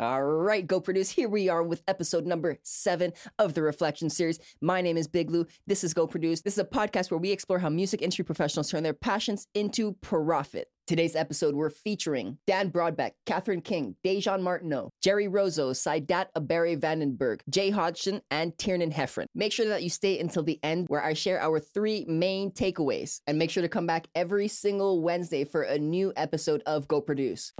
All right, Go Produce. Here we are with episode number 7 of the Reflection Series. My name is Big Lou. This is Go Produce. This is a podcast where we explore how music industry professionals turn their passions into profit. Today's episode, we're featuring Dan Brodbeck, Catherine King, Dejan Martineau, Jerry Rozo, Saidat Abere Vandenberg, Jay Hodgson, and Tiernan Heffron. Make sure that you stay until the end where I share our 3 main takeaways. And make sure to come back every single Wednesday for a new episode of Go Produce.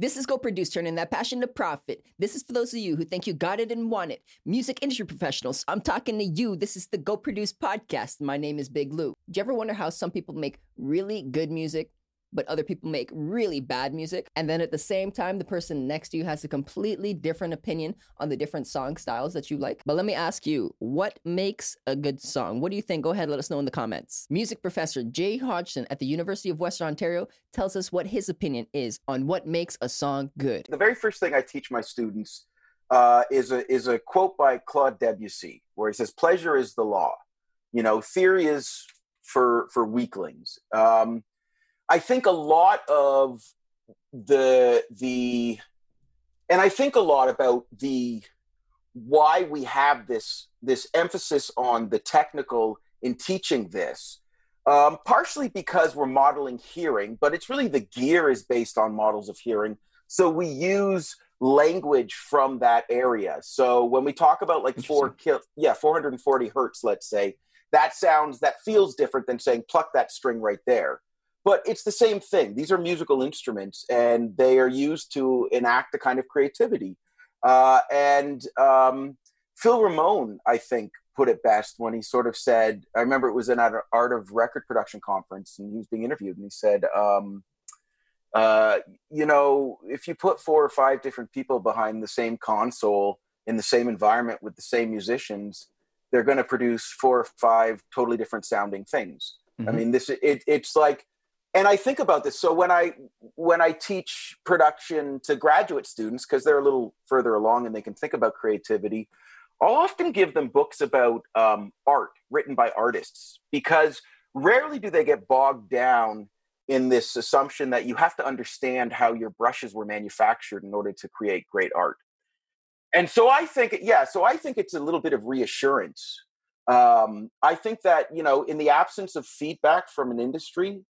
This is Go Produce, turning that passion to profit. This is for those of you who think you got it and want it. Music industry professionals, I'm talking to you. This is the Go Produce podcast. My name is Big Lou. Do you ever wonder how some people make really good music, but other people make really bad music? And then at the same time, the person next to you has a completely different opinion on the different song styles that you like. But let me ask you, what makes a good song? What do you think? Go ahead, let us know in the comments. Music professor Jay Hodgson at the University of Western Ontario tells us what his opinion is on what makes a song good. The very first thing I teach my students is a quote by Claude Debussy, where he says, "Pleasure is the law. You know, theory is for weaklings." I think a lot of and I think a lot about why we have this emphasis on the technical in teaching this, partially because we're modeling hearing, but it's really the gear is based on models of hearing. So we use language from that area. So when we talk about 440 hertz, let's say, that feels different than saying pluck that string right there. But it's the same thing. These are musical instruments, and they are used to enact a kind of creativity. And Phil Ramone, I think, put it best when he sort of said, I remember it was at an Art of Record production conference, and he was being interviewed, and he said, if you put 4 or 5 different people behind the same console in the same environment with the same musicians, they're going to produce 4 or 5 totally different sounding things. Mm-hmm. I mean, it's like, and I think about this. So when I teach production to graduate students, because they're a little further along and they can think about creativity, I'll often give them books about art written by artists, because rarely do they get bogged down in this assumption that you have to understand how your brushes were manufactured in order to create great art. And so I think it's a little bit of reassurance. I think that, in the absence of feedback from an industry,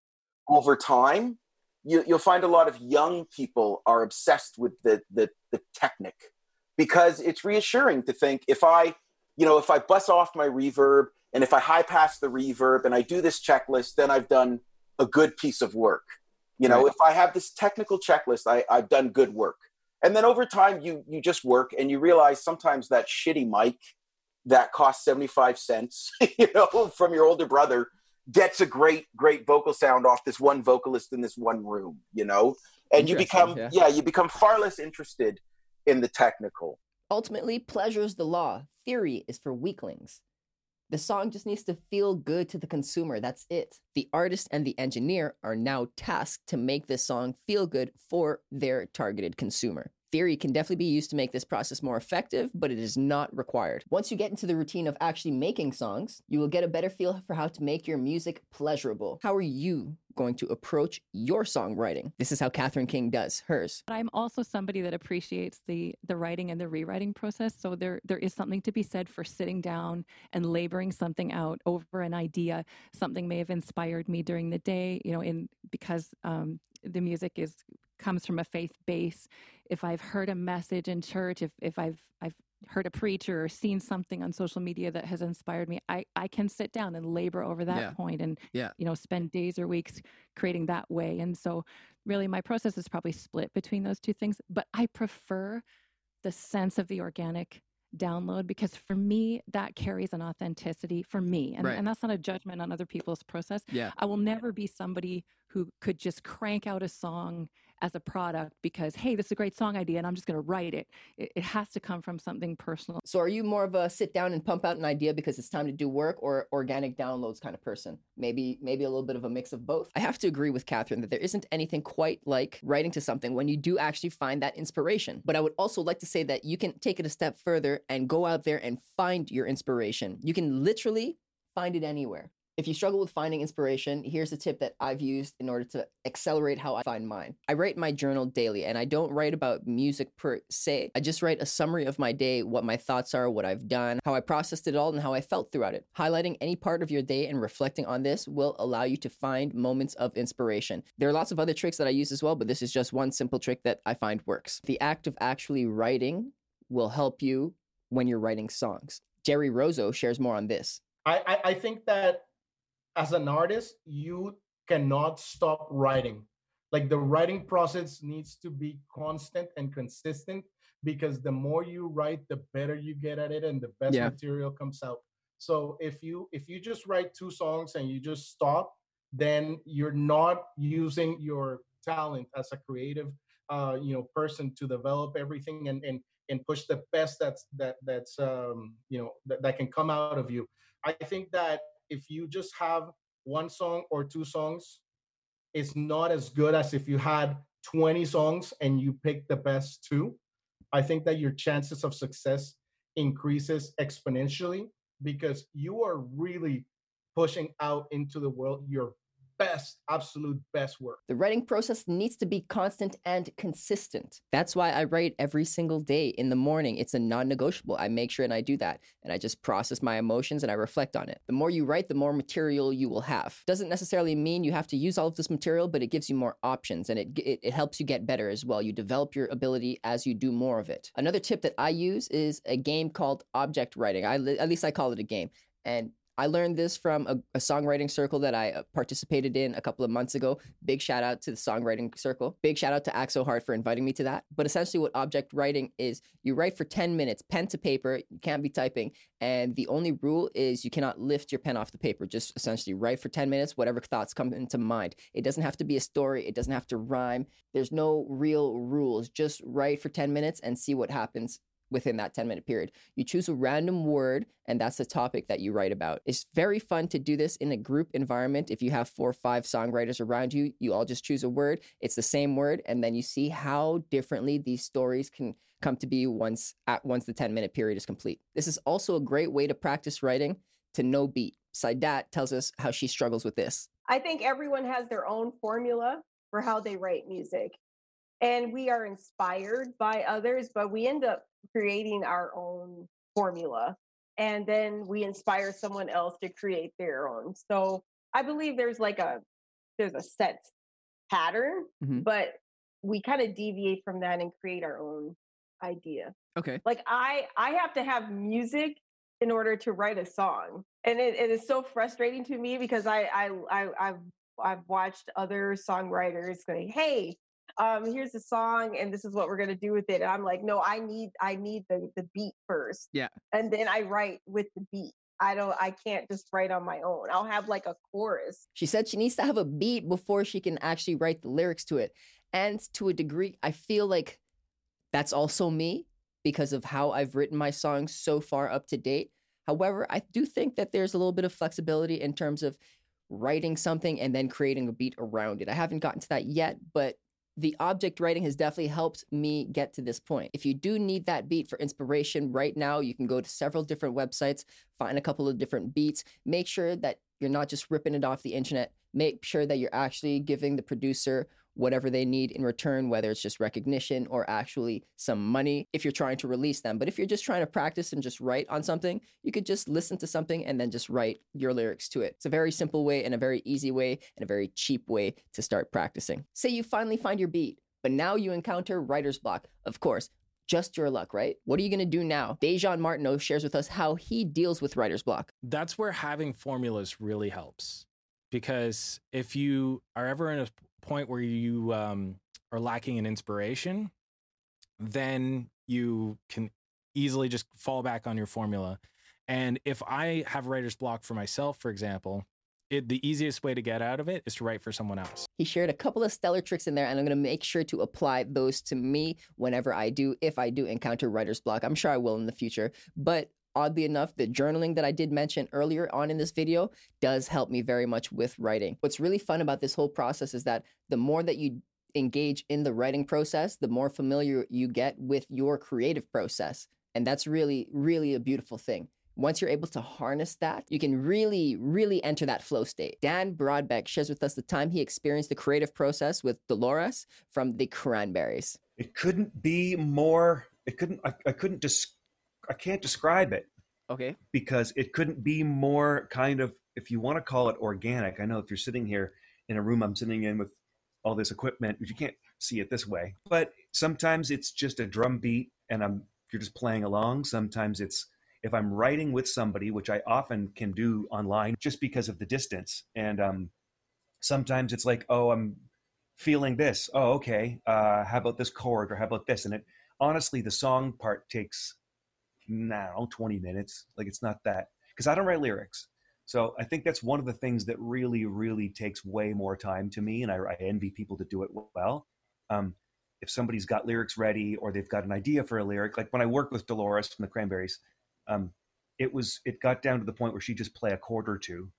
over time, you'll find a lot of young people are obsessed with the technique, because it's reassuring to think if I bus off my reverb and if I high pass the reverb and I do this checklist, then I've done a good piece of work. Right. If I have this technical checklist, I've done good work. And then over time, you just work and you realize sometimes that shitty mic that costs 75 cents, from your older brother, gets a great vocal sound off this one vocalist in this one room, and you become far less interested in the technical. Ultimately, pleasure's the law. Theory is for weaklings. The song just needs to feel good to the consumer. That's it. The artist and the engineer are now tasked to make this song feel good for their targeted consumer. Theory can definitely be used to make this process more effective, but it is not required. Once you get into the routine of actually making songs, you will get a better feel for how to make your music pleasurable. How are you going to approach your songwriting? This is how Catherine King does hers. I'm also somebody that appreciates the writing and the rewriting process. So there is something to be said for sitting down and laboring something out over an idea. Something may have inspired me during the day, because the music comes from a faith base. If I've heard a message in church, if I've heard a preacher or seen something on social media that has inspired me, I can sit down and labor over that point and, spend days or weeks creating that way. And so really my process is probably split between those two things, but I prefer the sense of the organic download, because for me, that carries an authenticity for me. And, right. And that's not a judgment on other people's process. Yeah. I will never be somebody who could just crank out a song as a product because, hey, this is a great song idea and I'm just going to write it. It has to come from something personal. So are you more of a sit down and pump out an idea because it's time to do work, or organic downloads kind of person? Maybe a little bit of a mix of both. I have to agree with Catherine that there isn't anything quite like writing to something when you do actually find that inspiration. But I would also like to say that you can take it a step further and go out there and find your inspiration. You can literally find it anywhere. If you struggle with finding inspiration, here's a tip that I've used in order to accelerate how I find mine. I write my journal daily, and I don't write about music per se. I just write a summary of my day, what my thoughts are, what I've done, how I processed it all, and how I felt throughout it. Highlighting any part of your day and reflecting on this will allow you to find moments of inspiration. There are lots of other tricks that I use as well, but this is just one simple trick that I find works. The act of actually writing will help you when you're writing songs. Jerry Rozo shares more on this. I think that as an artist, you cannot stop writing. Like, the writing process needs to be constant and consistent, because the more you write, the better you get at it and the best material comes out. So if you just write 2 songs and you just stop, then you're not using your talent as a creative person to develop everything and push the best that can come out of you. I think that if you just have 1 song or 2 songs, it's not as good as if you had 20 songs and you pick the best 2. I think that your chances of success increases exponentially because you are really pushing out into the world your best, absolute best work. The writing process needs to be constant and consistent. That's why I write every single day in the morning. It's a non-negotiable. I make sure and I do that. And I just process my emotions and I reflect on it. The more you write, the more material you will have. Doesn't necessarily mean you have to use all of this material, but it gives you more options and it helps you get better as well. You develop your ability as you do more of it. Another tip that I use is a game called object writing. At least I call it a game. And I learned this from a songwriting circle that I participated in a couple of months ago. Big shout out to the songwriting circle. Big shout out to Axel Hart for inviting me to that. But essentially what object writing is, you write for 10 minutes, pen to paper, you can't be typing. And the only rule is you cannot lift your pen off the paper. Just essentially write for 10 minutes, whatever thoughts come into mind. It doesn't have to be a story. It doesn't have to rhyme. There's no real rules. Just write for 10 minutes and see what happens within that 10-minute period. You choose a random word, and that's the topic that you write about. It's very fun to do this in a group environment. If you have 4 or 5 songwriters around you, you all just choose a word. It's the same word, and then you see how differently these stories can come to be once the 10-minute period is complete. This is also a great way to practice writing to no beat. Saidat tells us how she struggles with this. I think everyone has their own formula for how they write music, and we are inspired by others, but we end up creating our own formula, and then we inspire someone else to create their own. So I believe there's a set pattern, but we kind of deviate from that and create our own idea. Okay. Like I have to have music in order to write a song, and it is so frustrating to me because I've watched other songwriters going, hey, here's the song and this is what we're going to do with it. And I'm like, no, I need the beat first. Yeah. And then I write with the beat. I can't just write on my own. I'll have like a chorus. She said she needs to have a beat before she can actually write the lyrics to it. And to a degree, I feel like that's also me because of how I've written my songs so far up to date. However, I do think that there's a little bit of flexibility in terms of writing something and then creating a beat around it. I haven't gotten to that yet, but the object writing has definitely helped me get to this point. If you do need that beat for inspiration right now, you can go to several different websites, find a couple of different beats, make sure that you're not just ripping it off the internet, make sure that you're actually giving the producer whatever they need in return, whether it's just recognition or actually some money if you're trying to release them. But if you're just trying to practice and just write on something, you could just listen to something and then just write your lyrics to it. It's a very simple way and a very easy way and a very cheap way to start practicing. Say you finally find your beat, but now you encounter writer's block. Of course, just your luck, right? What are you going to do now? Dejan Martineau shares with us how he deals with writer's block. That's where having formulas really helps. Because if you are ever in a point where you are lacking in inspiration, then you can easily just fall back on your formula. And if I have writer's block for myself, for example, the easiest way to get out of it is to write for someone else. He shared a couple of stellar tricks in there, and I'm going to make sure to apply those to me whenever I do, if I do encounter writer's block. I'm sure I will in the future. But oddly enough, the journaling that I did mention earlier on in this video does help me very much with writing. What's really fun about this whole process is that the more that you engage in the writing process, the more familiar you get with your creative process. And that's really, really a beautiful thing. Once you're able to harness that, you can really, really enter that flow state. Dan Brodbeck shares with us the time he experienced the creative process with Dolores from The Cranberries. It couldn't be more, I can't describe it. Okay. Because it couldn't be more kind of, if you want to call it organic. I know if you're sitting here in a room I'm sitting in with all this equipment, you can't see it this way. But sometimes it's just a drum beat and you're just playing along. Sometimes it's, if I'm writing with somebody, which I often can do online just because of the distance. And sometimes it's like, oh, I'm feeling this. Oh, okay. How about this chord, or how about this? And it, honestly, the song part takes now 20 minutes. Like, it's not that, because I don't write lyrics. So I think that's one of the things that really, really takes way more time to me. And I envy people that do it well. If somebody's got lyrics ready, or they've got an idea for a lyric, like when I worked with Dolores from The Cranberries, it got down to the point where she just play a chord or two,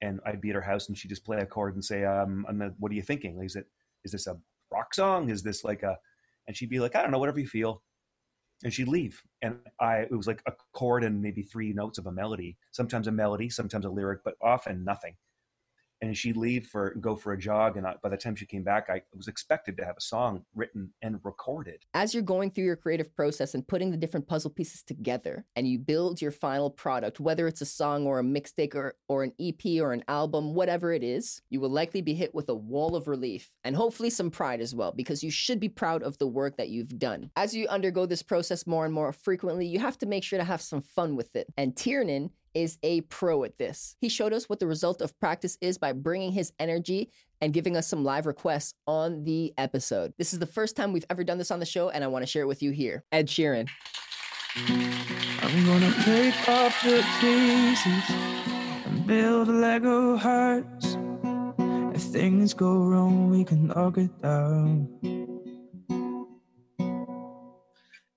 and I'd be at her house and she'd just play a chord and say, what are you thinking? Like, is this a rock song? Is this like a, and she'd be like, I don't know, whatever you feel. And she'd leave. And it was like a chord and maybe three notes of a melody, sometimes a lyric, but often nothing. And she'd leave and go for a jog. And by the time she came back, I was expected to have a song written and recorded. As you're going through your creative process and putting the different puzzle pieces together, and you build your final product, whether it's a song or a mixtape or an EP or an album, whatever it is, you will likely be hit with a wall of relief and hopefully some pride as well, because you should be proud of the work that you've done. As you undergo this process more and more frequently, you have to make sure to have some fun with it. And Tiernan is a pro at this. He showed us what the result of practice is by bringing his energy and giving us some live requests on the episode. This is the first time we've ever done this on the show, and I want to share it with you here. Ed Sheeran. I'm gonna pick up the pieces and build Lego hearts. If things go wrong, we can all get down.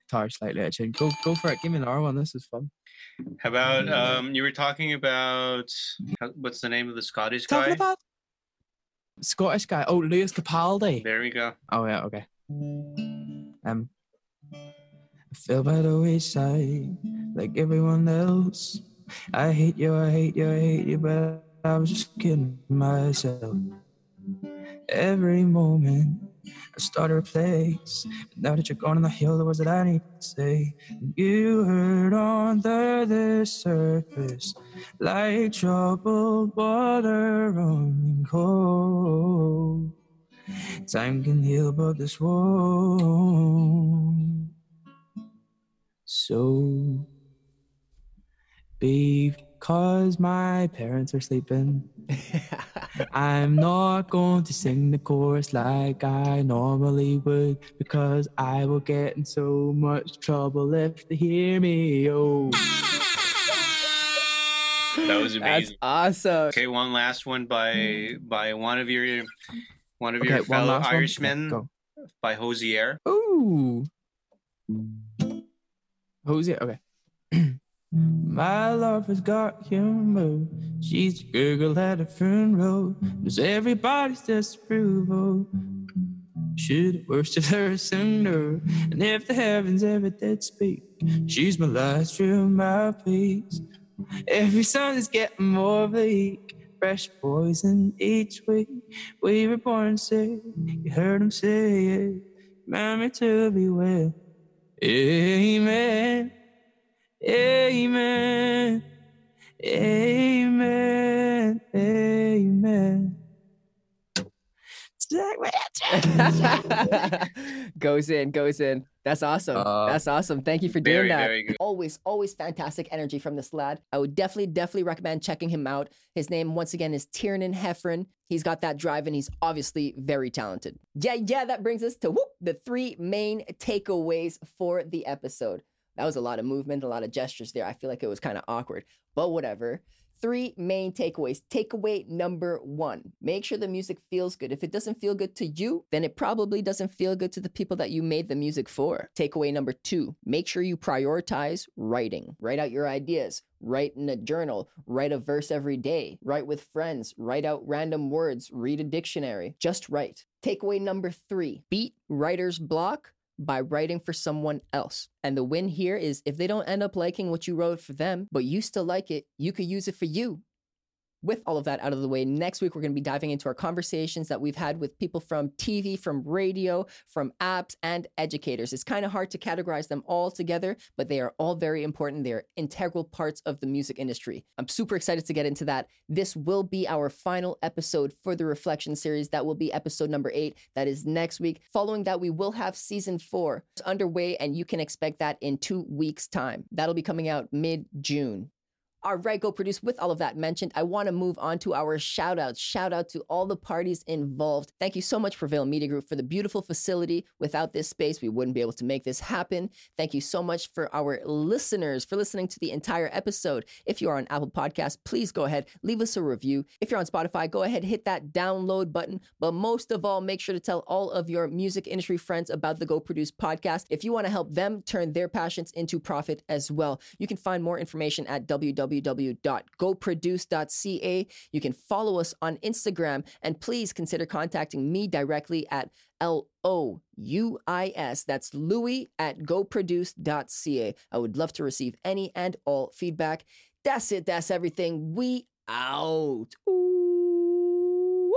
Guitar slightly, I changed. Go for it. Give me another one. This is fun. How about you were talking about what's the name of the Scottish guy? Talking about Scottish guy. Oh, Lewis Capaldi. There we go. Oh yeah, okay. I feel by the wayside like everyone else. I hate you, I hate you, I hate you, but I was just kidding myself. Every moment I started a place, but now that you're gone on the hill, the words that I need to say. You heard under the surface, like troubled water running cold. Time can heal, but this won't. So, because my parents are sleeping, I'm not going to sing the chorus like I normally would, because I will get in so much trouble if they hear me. Oh, that was amazing! That's awesome. Okay, one last one by one of your fellow Irishmen by Hosier. Ooh, Hosier. Okay. My love has got humor. She's giggled at a funeral. There's everybody's disapproval. Should worship her sooner. And if the heavens ever did speak, she's my last true mouthpiece. Every sun is getting more bleak. Fresh poison each week. We were born sick. You heard him say it. Remind me to be well. Amen. Amen, amen, amen. Goes in. That's awesome. Thank you for doing that. Always fantastic energy from this lad. I would definitely recommend checking him out. His name, once again, is Tiernan Heffron. He's got that drive, and he's obviously very talented. Yeah, that brings us to the three main takeaways for the episode. That was a lot of movement, a lot of gestures there. I feel like it was kind of awkward, but whatever. Three main takeaways. Takeaway number one, make sure the music feels good. If it doesn't feel good to you, then it probably doesn't feel good to the people that you made the music for. Takeaway number two, make sure you prioritize writing. Write out your ideas. Write in a journal, write a verse every day, write with friends, write out random words, read a dictionary, just write. Takeaway number three, beat writer's block by writing for someone else. And the win here is if they don't end up liking what you wrote for them, but you still like it, you could use it for you. With all of that out of the way, next week, we're going to be diving into our conversations that we've had with people from TV, from radio, from apps, and educators. It's kind of hard to categorize them all together, but they are all very important. They are integral parts of the music industry. I'm super excited to get into that. This will be our final episode for the Reflection Series. That will be episode number 8. That is next week. Following that, we will have season 4 underway, and you can expect that in 2 weeks' time. That'll be coming out mid-June. All right, Go Produce, with all of that mentioned, I want to move on to our shout-outs. Shout-out to all the parties involved. Thank you so much, Prevail Media Group, for the beautiful facility. Without this space, we wouldn't be able to make this happen. Thank you so much for our listeners for listening to the entire episode. If you are on Apple Podcasts, please go ahead, leave us a review. If you're on Spotify, go ahead, hit that download button. But most of all, make sure to tell all of your music industry friends about the Go Produce podcast if you want to help them turn their passions into profit as well. You can find more information at www.goproduce.ca. You can follow us on Instagram, and please consider contacting me directly at LOUIS. That's Louis at goproduce.ca. I would love to receive any and all feedback. That's it. That's everything. We out. Ooh.